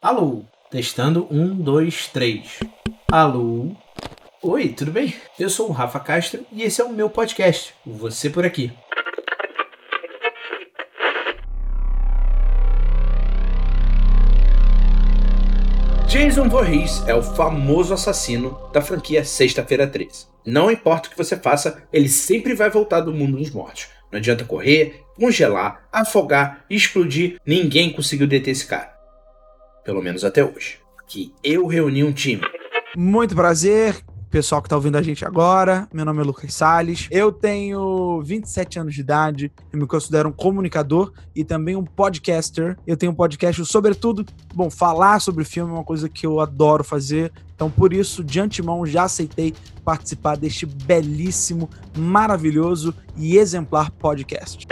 Alô, testando 1, 2, 3. Alô. Oi, tudo bem? Eu sou o Rafa Castro e esse é o meu podcast, Você Por Aqui. Jason Voorhees é o famoso assassino da franquia Sexta-feira 13. Não importa o que você faça, ele sempre vai voltar do mundo dos mortos. Não adianta correr, congelar, afogar, explodir, ninguém conseguiu deter esse cara. Pelo menos até hoje, que eu reuni um time. Muito prazer, pessoal que tá ouvindo a gente agora. Meu nome é Lucas Salles, eu tenho 27 anos de idade, eu me considero um comunicador e também um podcaster. Eu tenho um podcast, sobretudo, bom, falar sobre filme é uma coisa que eu adoro fazer. Então, por isso, de antemão, já aceitei participar deste belíssimo, maravilhoso e exemplar podcast.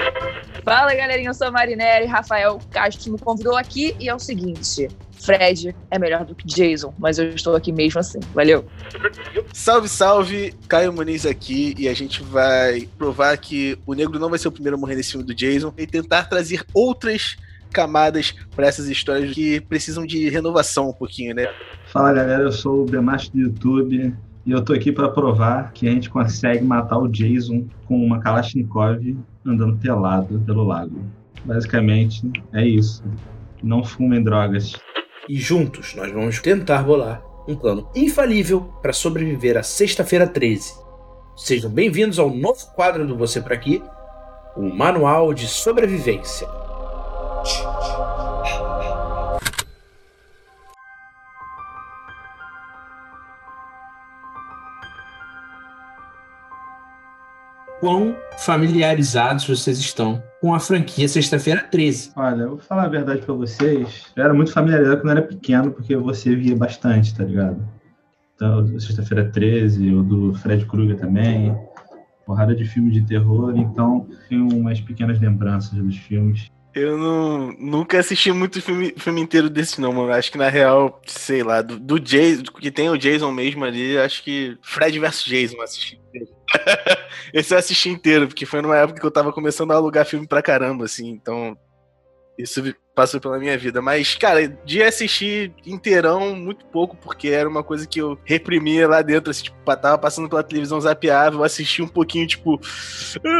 Fala, galerinha, eu sou a Marinere, Rafael Castro me convidou aqui e é o seguinte... Fred é melhor do que Jason, mas eu estou aqui mesmo assim, valeu. Salve, salve, Caio Muniz aqui e a gente vai provar que o negro não vai ser o primeiro a morrer nesse filme do Jason e tentar trazer outras camadas para essas histórias que precisam de renovação um pouquinho, né? Fala, galera, eu sou o Demarcio do YouTube e eu tô aqui para provar que a gente consegue matar o Jason com uma Kalashnikov andando pelado pelo lago. Basicamente, é isso. Não fumem drogas. E juntos nós vamos tentar bolar um plano infalível para sobreviver à Sexta-feira 13. Sejam bem-vindos ao novo quadro do Você Por Aqui, o Manual de Sobrevivência. Quão familiarizados vocês estão com a franquia Sexta-feira 13? Olha, eu vou falar a verdade pra vocês. Eu era muito familiarizado quando eu era pequeno, porque você via bastante, tá ligado? Então, Sexta-feira 13, o do Freddy Krueger também. Porrada de filme de terror, então tenho umas pequenas lembranças dos filmes. Eu não, nunca assisti muito filme inteiro desse não, mano. Acho que na real, sei lá, do Jason, que tem o Jason mesmo ali, acho que Freddy vs. Jason eu assisti inteiro. Esse eu assisti inteiro, porque foi numa época que eu tava começando a alugar filme pra caramba, assim, então isso passou pela minha vida. Mas, cara, de assistir inteirão, muito pouco, porque era uma coisa que eu reprimia lá dentro, assim, tipo, tava passando pela televisão, zapeava, eu assistia um pouquinho, tipo,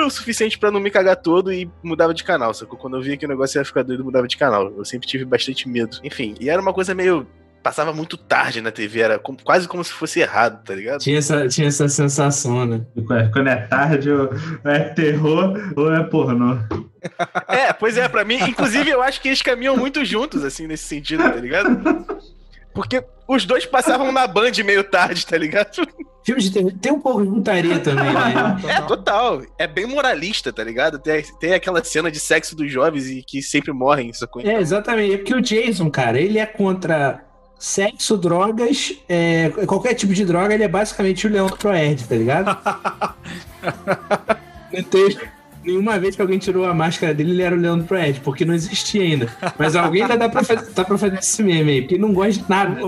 o suficiente pra não me cagar todo e mudava de canal, sacou? Quando eu via que o negócio ia ficar doido, mudava de canal. Eu sempre tive bastante medo. Enfim, e era uma coisa meio... Passava muito tarde na TV, era quase como se fosse errado, tá ligado? Tinha essa sensação, né? Quando é tarde, ou é terror ou é pornô. É, pois é, pra mim, inclusive eu acho que eles caminham muito juntos, assim, nesse sentido, tá ligado? Porque os dois passavam na Band meio tarde, tá ligado? Filme de terror tem um pouco de putaria também, né? É, total. É bem moralista, tá ligado? Tem aquela cena de sexo dos jovens e que sempre morrem, isso. É, exatamente. É porque o Jason, cara, ele é contra... Sexo, drogas, qualquer tipo de droga, ele é basicamente o Leandro Proerd, tá ligado? Não teve nenhuma vez que alguém tirou a máscara dele, ele era o Leandro Proerd, porque não existia ainda. Mas alguém ainda dá pra fazer esse meme aí, porque não gosta de nada.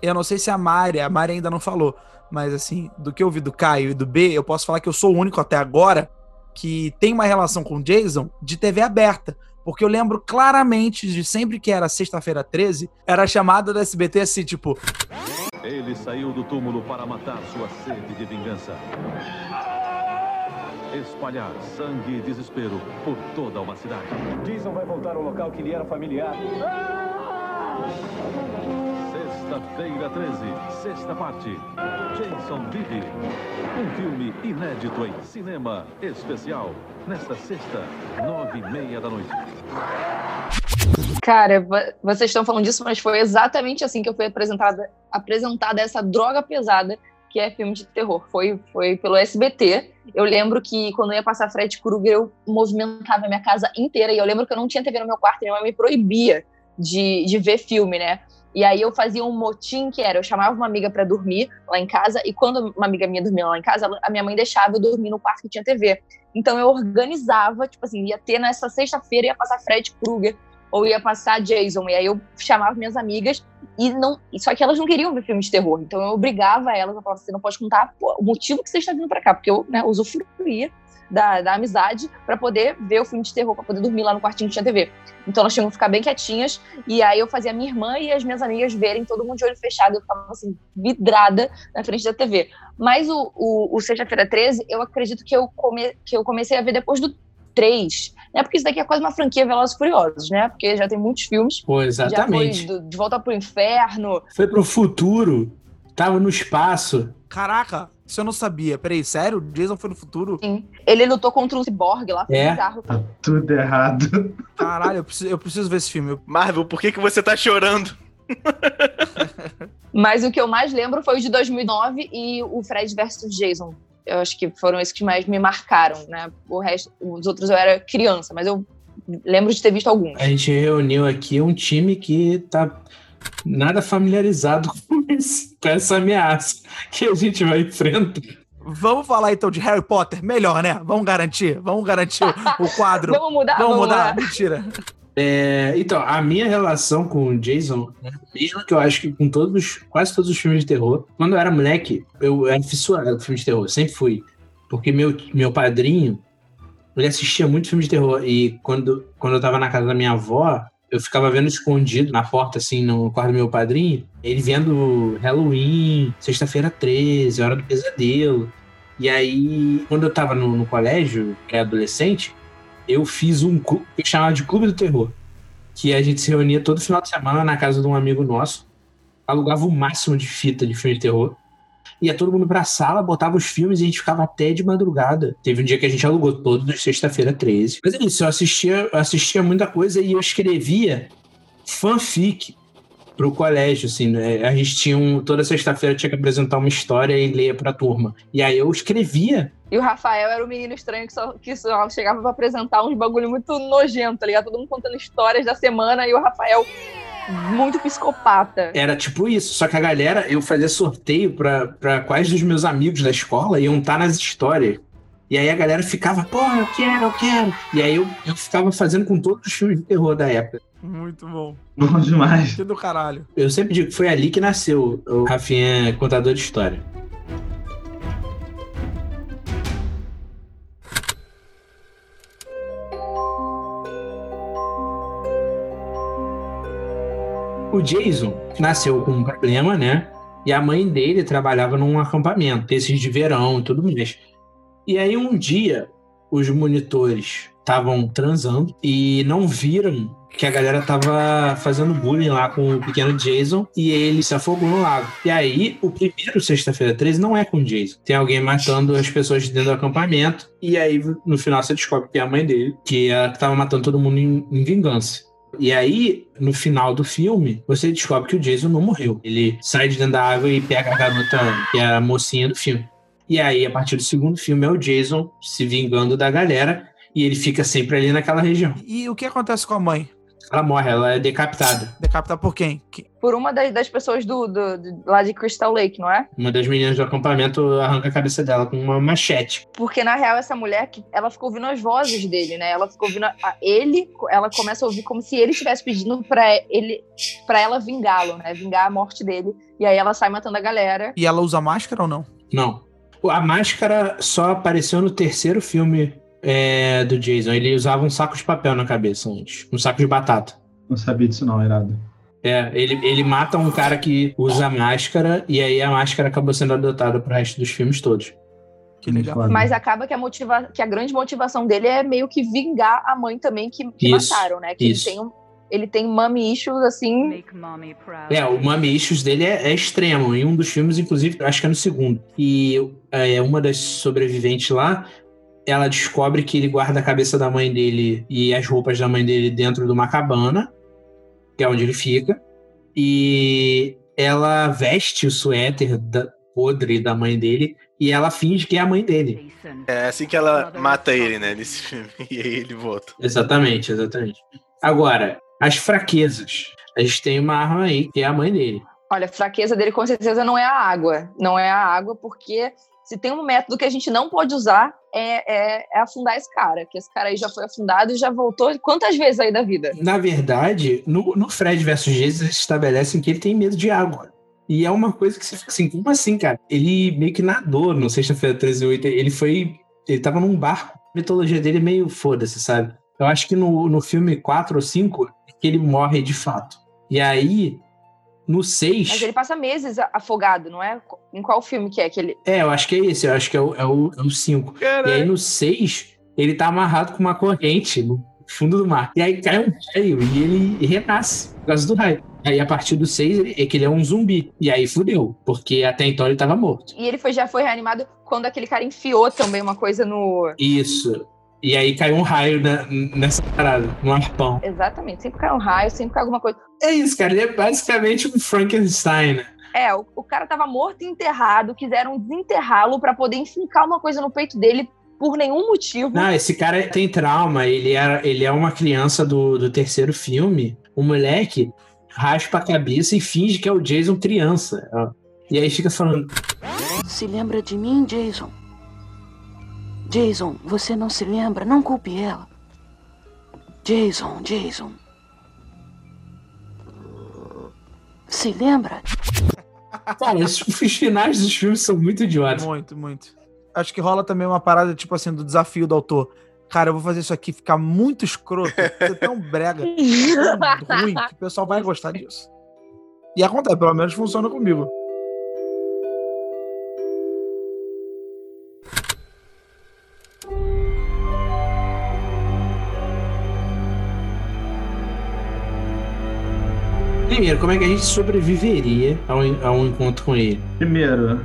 Eu não sei se a Mari ainda não falou, mas assim, do que eu vi do Caio e do B, eu posso falar que eu sou o único até agora que tem uma relação com o Jason de TV aberta. Porque eu lembro claramente de sempre que era Sexta-feira 13, era chamada da SBT assim, tipo... Ele saiu do túmulo para matar sua sede de vingança. Espalhar sangue e desespero por toda uma cidade. Jason vai voltar ao local que lhe era familiar. Sexta-feira 13, sexta parte. Jason vive. Um filme inédito em cinema especial. Nesta sexta, 21h30 da noite. Cara, vocês estão falando disso, mas foi exatamente assim que eu fui apresentada essa droga pesada que é filme de terror. Foi pelo SBT. Eu lembro que quando eu ia passar Freddy Krueger, eu movimentava a minha casa inteira. E eu lembro que eu não tinha TV no meu quarto, minha mãe me proibia de ver filme, né? E aí eu fazia um motim que era, eu chamava uma amiga pra dormir lá em casa, e quando uma amiga minha dormia lá em casa, a minha mãe deixava eu dormir no quarto que tinha TV. Então eu organizava, tipo assim, ia ter nessa sexta-feira, ia passar Freddy Krueger, ou ia passar Jason, e aí eu chamava minhas amigas, só que elas não queriam ver filme de terror, então eu obrigava elas, eu falava, você não pode contar o motivo que você está vindo pra cá, porque eu, né, usufruía da amizade pra poder ver o filme de terror, pra poder dormir lá no quartinho que tinha TV. Então nós tínhamos que ficar bem quietinhas, e aí eu fazia minha irmã e as minhas amigas verem, todo mundo de olho fechado, eu ficava assim, vidrada na frente da TV. Mas o Sexta-feira 13, eu acredito que eu comecei a ver depois do 3, né? Porque isso daqui é quase uma franquia Velozes e Furiosos, né? Porque já tem muitos filmes. Pô, exatamente. Já foi de Volta pro Inferno. Foi pro futuro, tava no espaço. Caraca, isso eu não sabia. Peraí, sério? O Jason foi no futuro? Sim. Ele lutou contra um ciborgue lá, foi bizarro. Tá tudo errado. Caralho, eu preciso ver esse filme. Marvel, por que você tá chorando? Mas o que eu mais lembro foi o de 2009 e o Freddy vs. Jason. Eu acho que foram esses que mais me marcaram, né? O resto, os outros eu era criança, mas eu lembro de ter visto alguns. A gente reuniu aqui um time que tá nada familiarizado com essa ameaça que a gente vai enfrentar. Vamos falar então de Harry Potter? Melhor, né? Vamos garantir o quadro. Vamos mudar. Mentira. Então, a minha relação com o Jason, né, mesmo que eu acho que com quase todos os filmes de terror, quando eu era moleque, eu era fissurado com filmes de terror, sempre fui. Porque meu padrinho, ele assistia muito filme de terror. E quando eu tava na casa da minha avó, eu ficava vendo escondido na porta, assim, no quarto do meu padrinho, ele vendo Halloween, Sexta-feira 13, Hora do Pesadelo. E aí, quando eu tava no colégio, que era adolescente, eu fiz um clube que eu chamava de Clube do Terror, que a gente se reunia todo final de semana na casa de um amigo nosso, alugava o máximo de fita de filme de terror, ia todo mundo pra sala, botava os filmes e a gente ficava até de madrugada. Teve um dia que a gente alugou todos de Sexta-feira 13. Mas é isso, eu assistia muita coisa e eu escrevia fanfic pro colégio, assim, né? A gente tinha toda sexta-feira tinha que apresentar uma história e ler pra turma. E aí eu escrevia. E o Rafael era o menino estranho que só chegava pra apresentar uns bagulho muito nojento, tá ligado? Todo mundo contando histórias da semana e o Rafael muito psicopata. Era tipo isso, só que a galera, eu fazia sorteio pra quais dos meus amigos da escola iam estar nas histórias. E aí a galera ficava, porra, eu quero. E aí eu ficava fazendo com todos os filmes de terror da época. Muito bom. Bom demais. Que do caralho. Eu sempre digo que foi ali que nasceu o Rafinha Contador de História. O Jason nasceu com um problema, né? E a mãe dele trabalhava num acampamento, desses de verão e tudo mais. E aí um dia, os monitores estavam transando e não viram que a galera tava fazendo bullying lá com o pequeno Jason e ele se afogou no lago. E aí, o primeiro Sexta-feira 13 não é com o Jason. Tem alguém matando as pessoas dentro do acampamento e aí, no final, você descobre que é a mãe dele, que ela tava matando todo mundo em vingança. E aí, no final do filme, você descobre que o Jason não morreu. Ele sai de dentro da água e pega a garota, que é a mocinha do filme. E aí, a partir do segundo filme, é o Jason se vingando da galera e ele fica sempre ali naquela região. E o que acontece com a mãe? Ela morre, ela é decapitada. Decapitada por quem? Por uma das pessoas lá de Crystal Lake, não é? Uma das meninas do acampamento arranca a cabeça dela com uma machete. Porque, na real, essa mulher, ela ficou ouvindo as vozes dele, né? Ela ficou ouvindo ela começa a ouvir como se ele estivesse pedindo pra ela vingá-lo, né? Vingar a morte dele. E aí ela sai matando a galera. E ela usa máscara ou não? Não. A máscara só apareceu no terceiro filme do Jason. Ele usava um saco de papel na cabeça antes. Um saco de batata. Não sabia disso não, irado. Ele mata um cara que usa máscara e aí a máscara acabou sendo adotada pro resto dos filmes todos. Que legal. Mas acaba que a grande motivação dele é meio que vingar a mãe também que isso, mataram, né? Que isso. Ele tem mommy issues, assim... o mommy issues dele é extremo. Em um dos filmes, inclusive, acho que é no segundo. E uma das sobreviventes lá, ela descobre que ele guarda a cabeça da mãe dele e as roupas da mãe dele dentro de uma cabana, que é onde ele fica. E ela veste o suéter podre da mãe dele e ela finge que é a mãe dele. É assim que ela mata ele, né? Nesse filme. E aí ele volta. Exatamente. Agora... as fraquezas. A gente tem uma arma aí, que é a mãe dele. Olha, a fraqueza dele com certeza não é a água. Não é a água, porque se tem um método que a gente não pode usar é afundar esse cara. Que esse cara aí já foi afundado e já voltou quantas vezes aí da vida? Na verdade, no Freddy vs. Jason, eles estabelecem que ele tem medo de água. E é uma coisa que você fica assim, como assim, cara? Ele meio que nadou no Sexta-feira 13 e 8. Ele tava num barco mitologia dele é meio foda-se, sabe? Eu acho que no filme 4 ou 5 é que ele morre de fato. E aí, no 6... Mas ele passa meses afogado, não é? Em qual filme que é que ele... É, eu acho que é esse. Eu acho que é o 5. Caralho. E aí, no 6, ele tá amarrado com uma corrente no fundo do mar. E aí cai um raio e ele renasce por causa do raio. Aí, a partir do 6, é que ele é um zumbi. E aí, fudeu. Porque até então ele tava morto. E ele já foi reanimado quando aquele cara enfiou também uma coisa no... Isso. E aí caiu um raio nessa parada, num arpão. Exatamente. Sempre cai um raio, sempre cai alguma coisa. É isso, cara. Ele é basicamente um Frankenstein, né? É, o cara tava morto e enterrado. Quiseram desenterrá-lo pra poder enfincar uma coisa no peito dele por nenhum motivo. Não, esse cara tem trauma. Ele é uma criança do terceiro filme. O moleque raspa a cabeça e finge que é o Jason criança. E aí fica falando... Se lembra de mim, Jason? Jason, você não se lembra? Não culpe ela. Jason. Se lembra? Cara, os finais dos filmes são muito idiotas. Muito, muito. Acho que rola também uma parada, tipo assim, do desafio do autor. Cara, eu vou fazer isso aqui ficar muito escroto, ser tão brega, tão ruim, que o pessoal vai gostar disso. E acontece, pelo menos funciona comigo. Primeiro, como é que a gente sobreviveria a um encontro com ele? Primeiro,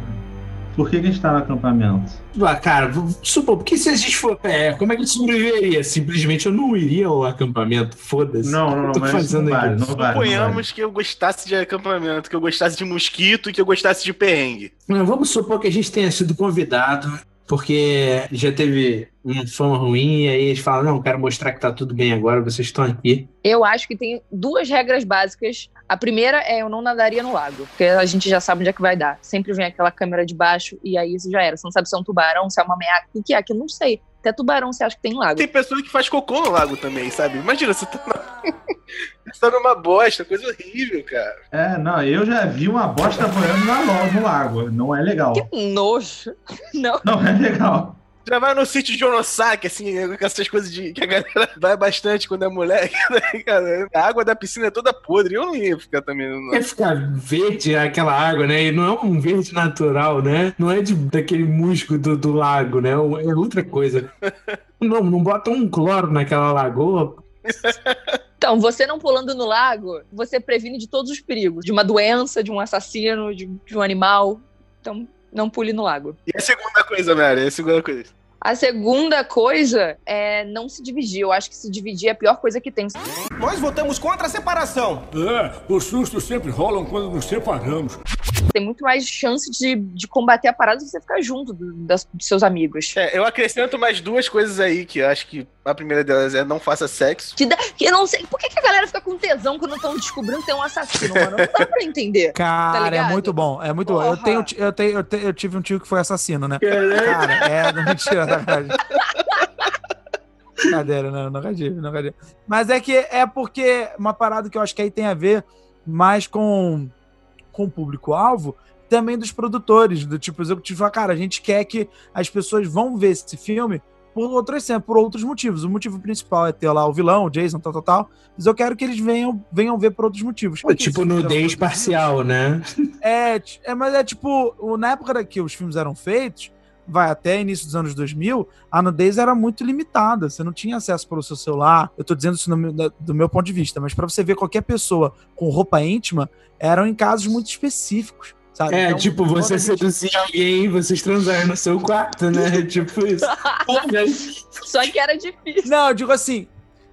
por que a gente tá no acampamento? Ah, cara, supor, porque se a gente for... como é que a gente sobreviveria? Simplesmente eu não iria ao acampamento, foda-se. Não, mas não vale. Suponhamos que eu gostasse de acampamento, que eu gostasse de mosquito, que eu gostasse de perrengue. Não, vamos supor que a gente tenha sido convidado, porque já teve uma fama ruim, e aí eles falam, não, quero mostrar que tá tudo bem agora, vocês estão aqui. Eu acho que tem duas regras básicas. A primeira é eu não nadaria no lago, porque a gente já sabe onde é que vai dar. Sempre vem aquela câmera de baixo e aí isso já era. Você não sabe se é um tubarão, se é uma meaca, o que é, que eu não sei. Até tubarão você acha que tem lago. Tem pessoa que faz cocô no lago também, sabe? Imagina, você tá, você tá numa bosta, coisa horrível, cara. É, não, eu já vi uma bosta boiando no lago, não é legal. Que nojo. Não é legal. Já vai no sítio de Onosaki, assim, com essas coisas que a galera vai bastante quando é moleque, né, cara? A água da piscina é toda podre, eu não ia ficar também. Ia ficar verde aquela água, né? E não é um verde natural, né? Não é daquele musgo do lago, né? É outra coisa. Não bota um cloro naquela lagoa. Então, você não pulando no lago, você previne de todos os perigos. De uma doença, de um assassino, de um animal. Então... não pule no lago. E a segunda coisa, Mary? A segunda coisa é não se dividir. Eu acho que se dividir é a pior coisa que tem. Nós votamos contra a separação. É, os sustos sempre rolam quando nos separamos. Tem muito mais chance de combater a parada se você ficar junto dos seus amigos. É, eu acrescento mais duas coisas aí, que eu acho que a primeira delas é não faça sexo. Que eu não sei, por que a galera fica com tesão quando estão descobrindo que tem um assassino, mano? Não dá pra entender. Cara, tá é muito bom, é muito bom. Eu tive um tio que foi assassino, né? Cara, não mentira, tá, cara? Brincadeira, não, mas é que é porque uma parada que eu acho que aí tem a ver mais com o público-alvo, também dos produtores, do tipo executivo, falar, cara, a gente quer que as pessoas vão ver esse filme por outros motivos. O motivo principal é ter lá o vilão, o Jason, tal, mas eu quero que eles venham ver por outros motivos. Pô, tipo nudez parcial, né? Mas é tipo, na época que os filmes eram feitos, vai até início dos anos 2000, a nudez era muito limitada, você não tinha acesso pelo seu celular, eu tô dizendo isso do meu ponto de vista, mas pra você ver qualquer pessoa com roupa íntima, eram em casos muito específicos, sabe? É, então, tipo, você seduzir alguém e vocês transarem no seu quarto, né? Tipo isso. Só que era difícil. Não, eu digo assim,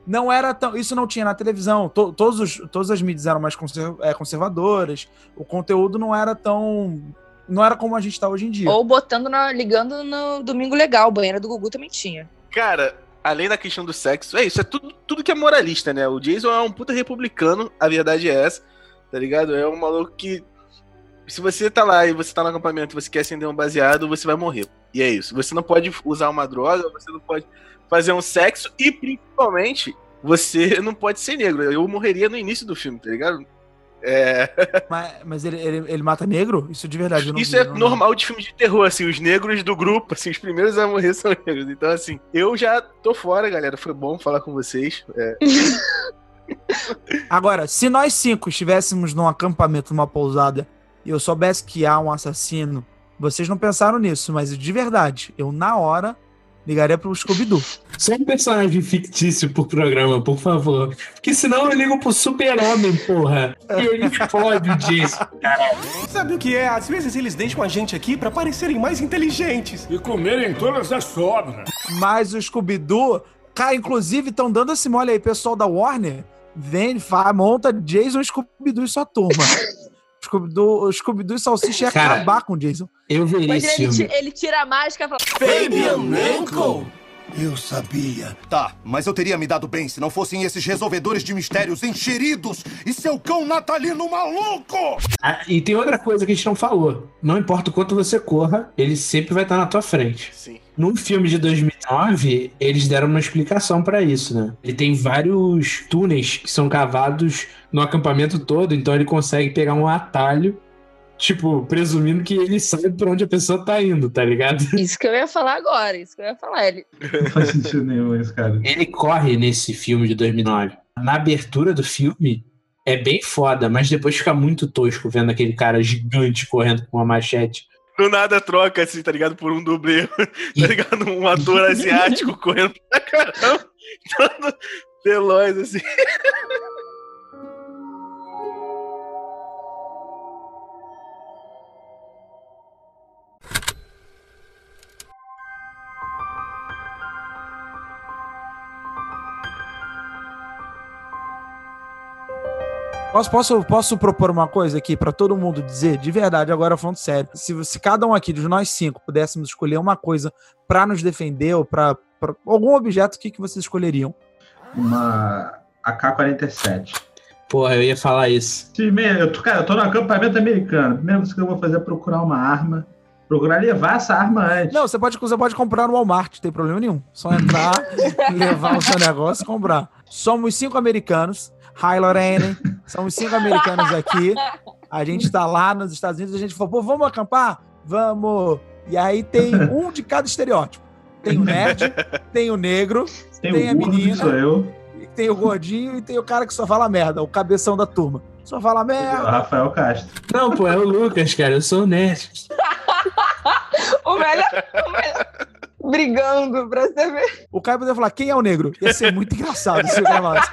não era tão... Isso não tinha na televisão, todas as mídias eram mais conservadoras, o conteúdo não era tão... Não era como a gente tá hoje em dia. Ou ligando no Domingo Legal, banheira do Gugu também tinha. Cara, além da questão do sexo, é isso, é tudo que é moralista, né? O Jason é um puta republicano, a verdade é essa, tá ligado? É um maluco que, se você tá lá e você tá no acampamento e você quer acender um baseado, você vai morrer. E é isso, você não pode usar uma droga, você não pode fazer um sexo e, principalmente, você não pode ser negro. Eu morreria no início do filme, tá ligado? É. Mas ele mata negro? Isso de verdade. Eu não Isso vi, é não, normal não. de filme de terror, assim. Os negros do grupo, assim, os primeiros a morrer são negros. Então, assim, eu já tô fora, galera. Foi bom falar com vocês. É. Agora, se nós cinco estivéssemos num acampamento, numa pousada, e eu soubesse que há um assassino, vocês não pensaram nisso, mas de verdade, eu na hora ligaria pro Scooby-Doo. Só um personagem fictício pro programa, por favor. Porque senão eu ligo pro Super-Homem, porra. E ele fode disso, caralho. Sabe o que é? Às vezes eles deixam a gente aqui pra parecerem mais inteligentes. E comerem todas as sobras. Mas o Scooby-Doo... Cara, inclusive, estão dando esse mole aí, pessoal da Warner. Vem, monta Jason, Scooby-Doo e sua turma. Scooby-Doo e Salsicha ia acabar com o Jason. Eu veria esse filme. Ele tira a máscara e fala... Fabian Lincoln! Eu sabia. Tá, mas eu teria me dado bem se não fossem esses resolvedores de mistérios enxeridos e seu cão natalino maluco! Ah, e tem outra coisa que a gente não falou. Não importa o quanto você corra, ele sempre vai estar na tua frente. Sim. Num filme de 2009, eles deram uma explicação pra isso, né? Ele tem vários túneis que são cavados no acampamento todo, então ele consegue pegar um atalho, tipo, presumindo que ele sabe pra onde a pessoa tá indo, tá ligado? Isso que eu ia falar agora. Não faz sentido nenhum isso, cara. Ele corre nesse filme de 2009. Na abertura do filme, é bem foda, mas depois fica muito tosco vendo aquele cara gigante correndo com uma machete. Do nada troca, assim, tá ligado? Por um dublê, tá ligado? Um ator asiático correndo pra caramba, todo veloz, assim. Posso propor uma coisa aqui pra todo mundo dizer? De verdade, agora falando sério. Se cada um aqui de nós cinco pudéssemos escolher uma coisa pra nos defender ou pra algum objeto, o que vocês escolheriam? Uma AK-47. Porra, eu ia falar isso. Cara, eu tô no acampamento americano. A primeira coisa que eu vou fazer é procurar uma arma. Procurar levar essa arma antes. Não, você pode comprar no Walmart, não tem problema nenhum. Só entrar, levar o seu negócio e comprar. Somos cinco americanos. Hi, Lorena. Somos cinco americanos aqui. A gente tá lá nos Estados Unidos. A gente falou, pô, vamos acampar? Vamos. E aí tem um de cada estereótipo. Tem o nerd, tem o negro, tem a menina, tem o gordinho e tem o cara que só fala merda, o cabeção da turma. Só fala merda. O Rafael Castro. Não, pô, é o Lucas, cara. Eu sou o nerd. O melhor... Brigando pra saber. O cara poderia falar, quem é o negro? Ia ser muito engraçado se eu falasse.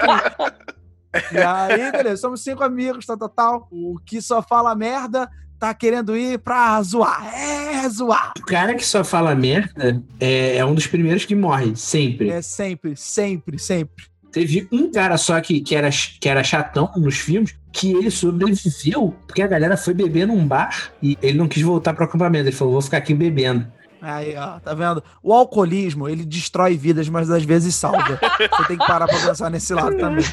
E aí, beleza, somos cinco amigos, tal. O que só fala merda tá querendo ir pra zoar. Zoar. O cara que só fala merda é um dos primeiros que morre, sempre. É sempre. Teve um cara só que era chatão nos filmes, que ele sobreviveu, porque a galera foi beber num bar e ele não quis voltar pro acampamento. Ele falou, vou ficar aqui bebendo. Aí, ó, tá vendo? O alcoolismo, ele destrói vidas, mas às vezes salva. Você tem que parar pra pensar nesse lado também.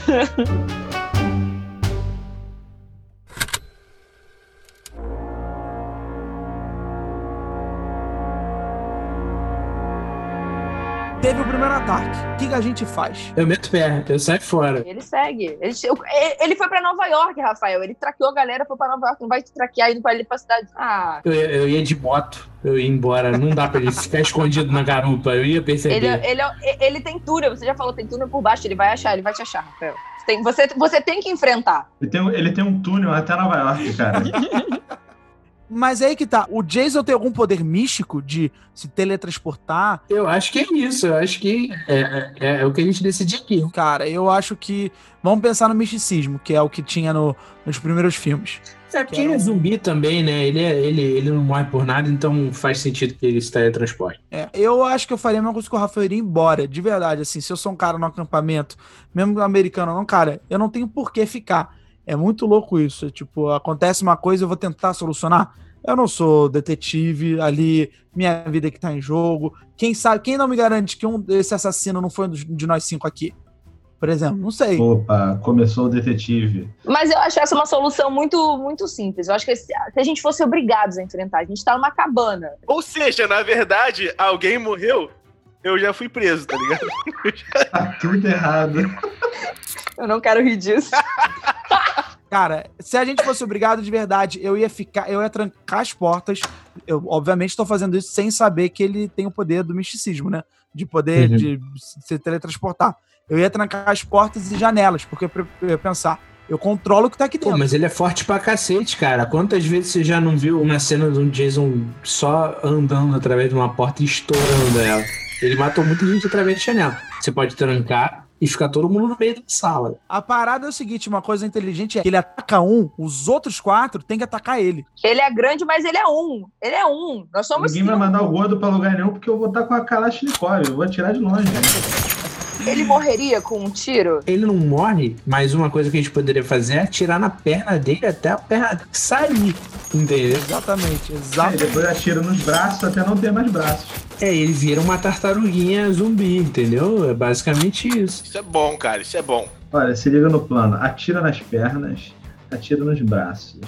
Teve o primeiro ataque. O que a gente faz? Eu meto o pé, eu saio fora. Ele segue. Ele foi pra Nova York, Rafael. Ele traqueou a galera, foi pra Nova York. Não vai te traquear indo pra ele pra cidade. Ah. Eu ia de moto. Eu ia embora. Não dá pra ele ficar escondido na garupa. Eu ia perceber. Ele tem túnel. Você já falou, tem túnel por baixo. Ele vai te achar, Rafael. Você tem que enfrentar. Ele tem um túnel até Nova York, cara. Mas aí que tá, o Jason tem algum poder místico de se teletransportar? Eu acho que é isso, eu acho que é o que a gente decidiu aqui. Cara, eu acho que... Vamos pensar no misticismo, que é o que tinha nos primeiros filmes. É porque ele é zumbi também, né? Ele não morre por nada, então faz sentido que ele se teletransporte. É, eu acho que eu faria a mesma coisa que o Rafael iria embora, de verdade, assim, se eu sou um cara no acampamento, mesmo americano ou não, cara, eu não tenho por que ficar. É muito louco isso, tipo, acontece uma coisa, eu vou tentar solucionar. Eu não sou detetive ali, minha vida que tá em jogo. Quem sabe, quem não me garante que esse assassino não foi um de nós cinco aqui? Por exemplo, não sei. Opa, começou o detetive. Mas eu acho essa uma solução muito, muito simples. Eu acho que se a gente fosse obrigados a enfrentar, a gente tá numa cabana. Ou seja, na verdade, alguém morreu, eu já fui preso, tá ligado? Tá tudo errado. Eu não quero rir disso. Cara, se a gente fosse obrigado de verdade, eu ia trancar as portas. Eu, obviamente, estou fazendo isso sem saber que ele tem o poder do misticismo, né? De poder, uhum, de se teletransportar. Eu ia trancar as portas e janelas, porque eu ia pensar, eu controlo o que tá aqui dentro. Pô, mas ele é forte pra cacete, cara. Quantas vezes você já não viu uma cena de um Jason só andando através de uma porta e estourando ela? Ele matou muita gente através de janela. Você pode trancar e ficar todo mundo no meio da sala. A parada é o seguinte, uma coisa inteligente é que ele ataca um, os outros quatro têm que atacar ele. Ele é grande, mas ele é um. Ele é um. Nós somos Ninguém cinco. Vai mandar o gordo pra lugar nenhum, porque eu vou estar com a Kalashnikov. Eu vou atirar de longe, né? Ele morreria com um tiro? Ele não morre, mas uma coisa que a gente poderia fazer é atirar na perna dele até a perna sair, entendeu? Exatamente, exatamente. É, depois atira nos braços até não ter mais braços. É, ele vira uma tartaruguinha zumbi, entendeu? É basicamente isso. Isso é bom, cara, isso é bom. Olha, se liga no plano. Atira nas pernas, atira nos braços.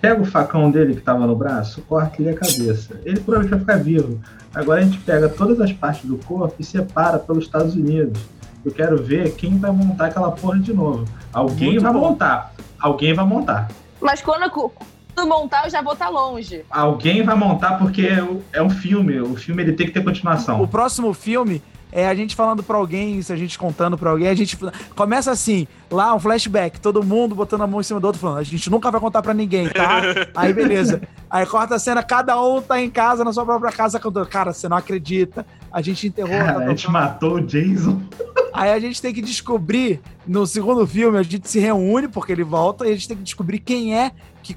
Pega o facão dele que tava no braço, corta-lhe a cabeça. Ele provavelmente vai ficar vivo. Agora a gente pega todas as partes do corpo e separa pelos Estados Unidos. Eu quero ver quem vai montar aquela porra de novo. Alguém vai montar. Mas quando montar, eu já vou estar longe. Alguém vai montar porque é um filme. O filme ele tem que ter continuação. O próximo filme... É a gente falando pra alguém, se a gente contando pra alguém, a gente começa assim, lá um flashback, todo mundo botando a mão em cima do outro, falando, a gente nunca vai contar pra ninguém, tá? Aí beleza. Aí corta a cena, cada um tá em casa, na sua própria casa, cantando, cara, você não acredita, a gente enterrou. Cara, a gente matou o Jason. Aí a gente tem que descobrir, no segundo filme, a gente se reúne, porque ele volta, e a gente tem que descobrir quem é que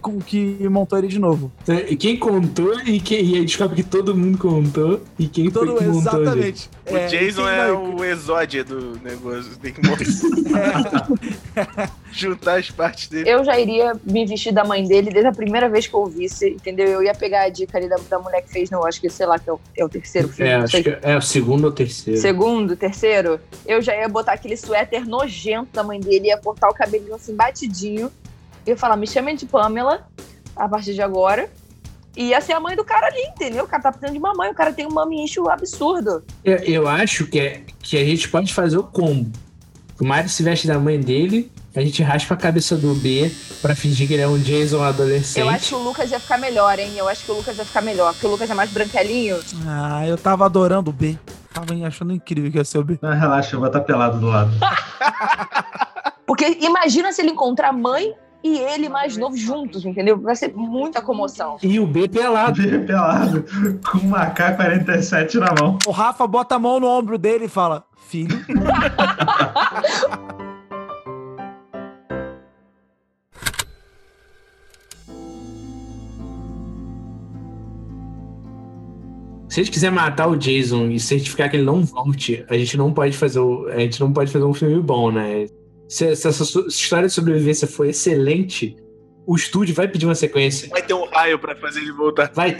montou ele de novo. Quem contou e a gente sabe que todo mundo contou e quem todo, foi que montou. Exatamente. Ele. O Jason é o exódio do negócio, tem que morrer. Juntar as partes dele. Eu já iria me vestir da mãe dele desde a primeira vez que eu ouvisse, entendeu? Eu ia pegar a dica ali da mulher que fez, não, acho que sei lá, que é o terceiro filme. É, acho que é o segundo ou terceiro. Segundo, terceiro. Eu já ia botar aquele suéter nojento da mãe dele, ia cortar o cabelinho assim, batidinho. Ia falar, me chamem de Pamela a partir de agora. E ia ser a mãe do cara ali, entendeu? O cara tá precisando de uma mãe, o cara tem um mamincho absurdo. Eu acho que a gente pode fazer o combo. O Mario se veste da mãe dele, a gente raspa a cabeça do B pra fingir que ele é um Jason adolescente. Eu acho que o Lucas ia ficar melhor, hein? Porque o Lucas é mais branquelinho. Ah, eu tava adorando o B. Tava achando incrível que ia ser o B. Não, relaxa, eu vou estar pelado do lado. Porque imagina se ele encontrar a mãe e ele mais novo juntos, entendeu? Vai ser muita comoção. E o B pelado. Com uma K-47 na mão. O Rafa bota a mão no ombro dele e fala, filho. Se a gente quiser matar o Jason e certificar que ele não volte, a gente não pode fazer um filme bom, né? Se essa história de sobrevivência foi excelente, o estúdio vai pedir uma sequência. Vai ter um raio pra fazer ele voltar. Vai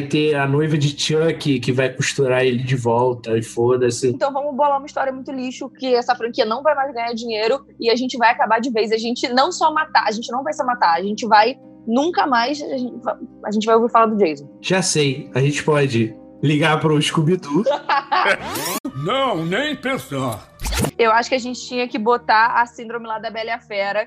ter a noiva de Chuck que vai costurar ele de volta e foda-se. Então vamos bolar uma história muito lixo, que essa franquia não vai mais ganhar dinheiro e a gente vai acabar de vez. A gente vai ouvir falar do Jason. Já sei, a gente pode ligar pro Scooby-Doo. Não, nem pensar. Eu acho que a gente tinha que botar a síndrome lá da Bela e a Fera,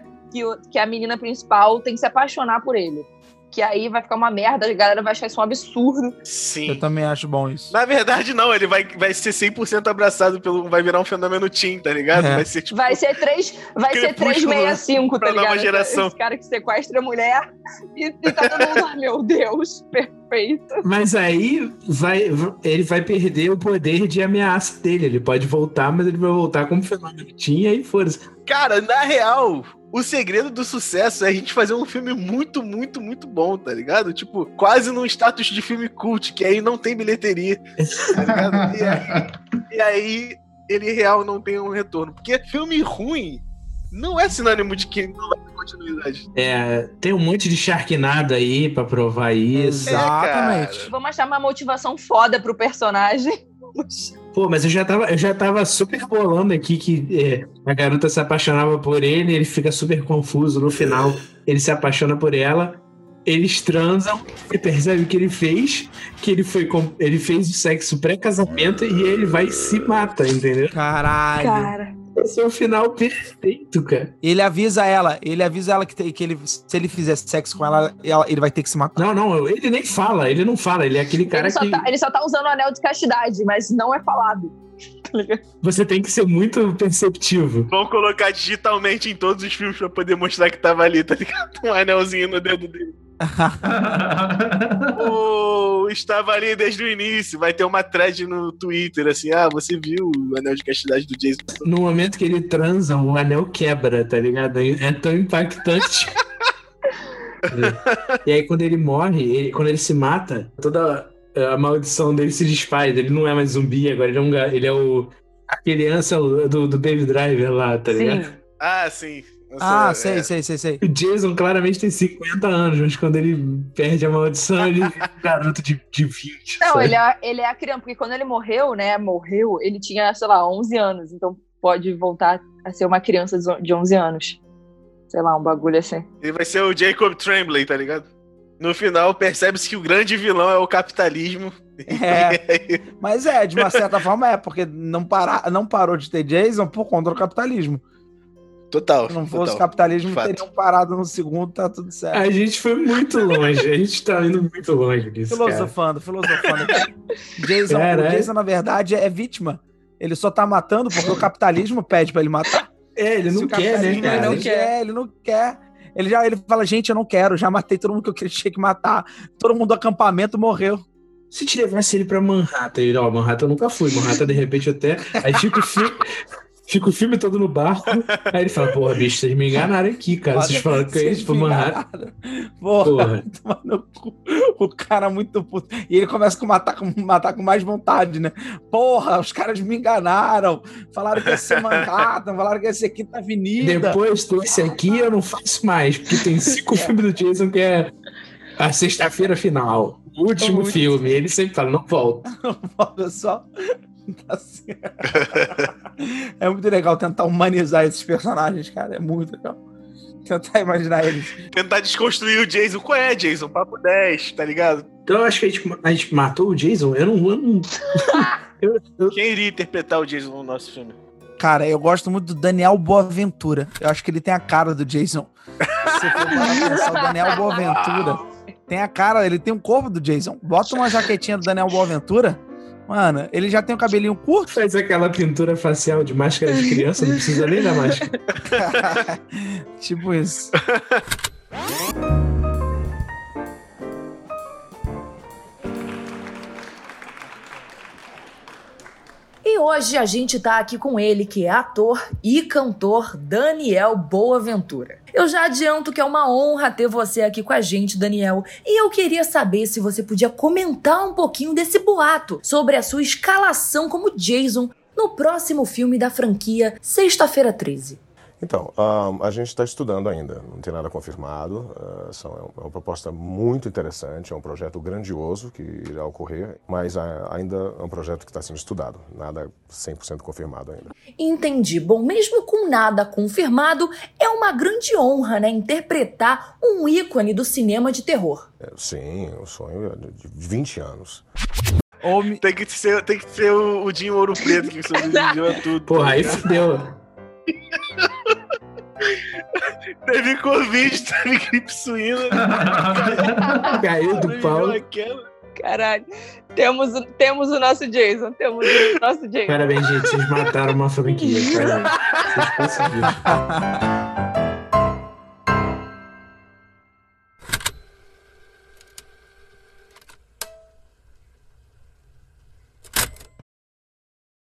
que a menina principal tem que se apaixonar por ele. Que aí vai ficar uma merda, a galera vai achar isso um absurdo. Sim. Eu também acho bom isso. Na verdade, não, ele vai ser 100% abraçado pelo... Vai virar um fenômeno teen, tá ligado? É. Vai ser tipo... Vai ser 365, tá ligado? Nova geração. Esse cara que sequestra a mulher e tá todo mundo lá, meu Deus, perfeito. Mas aí ele vai perder o poder de ameaça dele. Ele pode voltar, mas ele vai voltar como fenômeno teen e aí foda-se. Cara, na real... O segredo do sucesso é a gente fazer um filme muito, muito, muito bom, tá ligado? Tipo, quase num status de filme cult, que aí não tem bilheteria, tá ligado? E aí ele real não tem um retorno. Porque filme ruim não é sinônimo de que não vai ter continuidade. É, tem um monte de Sharknado aí pra provar isso. Exatamente. Vamos achar uma motivação foda pro personagem. Pô, mas eu já tava super bolando aqui que a garota se apaixonava por ele, ele fica super confuso no final, ele se apaixona por ela, eles transam e percebe o que ele fez, ele fez o sexo pré-casamento e ele vai e se mata, entendeu? Caralho. Cara. Vai ser o final perfeito, cara. Ele avisa ela que ele, se ele fizer sexo com ela, ele vai ter que se matar. Não, ele nem fala, ele não fala. Ele é aquele cara que... ele só tá usando o anel de castidade, mas não é falado. Você tem que ser muito perceptivo. Vão colocar digitalmente em todos os filmes pra poder mostrar que tava ali, tá ligado? Um anelzinho no dedo dele. Estava ali desde o início. Vai ter uma thread no Twitter assim: ah, você viu o anel de castidade do Jason? No momento que ele transa, o anel quebra, tá ligado? É tão impactante. E aí quando ele morre, quando ele se mata, toda a maldição dele se desfaz. Ele não é mais zumbi agora, ele é a criança do Baby Driver lá, tá ligado? Sim. Ah, sim. Nossa, sei. O Jason claramente tem 50 anos, mas quando ele perde a maldição, ele é um garoto de 20. Não, ele é a criança, porque quando ele morreu, né? Ele tinha, sei lá, 11 anos. Então pode voltar a ser uma criança de 11 anos. Sei lá, um bagulho assim. Ele vai ser o Jacob Tremblay, tá ligado? No final, percebe-se que o grande vilão é o capitalismo. É, mas de uma certa forma porque não parou de ter Jason por conta do capitalismo. Total. Se não fosse total, capitalismo, teriam parado no segundo, tá tudo certo. A gente foi muito longe, a gente tá indo muito longe disso. Filosofando. O Jason, na verdade, é vítima. Ele só tá matando porque o capitalismo pede pra ele matar. Ele não quer. Ele fala, gente, eu não quero, já matei todo mundo que eu tinha que matar. Todo mundo do acampamento morreu. Se te levasse ele pra Manhattan, Manhattan eu nunca fui. Manhattan, de repente, até... Aí Fica o filme todo no barco. Aí ele fala, porra, bicho, vocês me enganaram aqui, cara. Vocês falaram que é isso, foi Manhattan. Porra. Mano, o cara é muito puto. E ele começa a matar com mais vontade, né? Porra, os caras me enganaram. Falaram que ia ser Manhattan, falaram que ia ser Quinta Avenida. Depois desse aqui eu não faço mais, porque tem 5 filmes do Jason que é a sexta-feira final. O último filme. Ele sempre fala, não volta. Não volta, só... Tá certo. É muito legal tentar humanizar esses personagens, cara. É muito legal tentar imaginar eles. Tentar desconstruir o Jason. Qual é, Jason? Papo 10, tá ligado? Então eu acho que a gente matou o Jason. Quem iria interpretar o Jason no nosso filme? Cara, eu gosto muito do Daniel Boaventura. Eu acho que ele tem a cara do Jason. Se for para pensar, o Daniel Boaventura tem a cara, ele tem um corpo do Jason. Bota uma jaquetinha do Daniel Boaventura. Mano, ele já tem o cabelinho curto. Faz aquela pintura facial de máscara de criança, não precisa nem da máscara. Tipo isso. E hoje a gente tá aqui com ele, que é ator e cantor Daniel Boaventura. Eu já adianto que é uma honra ter você aqui com a gente, Daniel. E eu queria saber se você podia comentar um pouquinho desse boato sobre a sua escalação como Jason no próximo filme da franquia Sexta-feira 13. Então, a gente está estudando ainda, não tem nada confirmado. É uma proposta muito interessante, é um projeto grandioso que irá ocorrer, mas ainda é um projeto que está sendo estudado, nada 100% confirmado ainda. Entendi. Bom, mesmo com nada confirmado, é uma grande honra, né, interpretar um ícone do cinema de terror. Sim, o sonho é de 20 anos. Tem que ser o Dinho Ouro Preto que sobreviveu a tudo. Porra, aí fudeu. Teve Covid, teve gripe suína. Caiu do pau. Caralho, temos o nosso Jason. Parabéns, gente, vocês mataram uma franquia. Vocês conseguiram.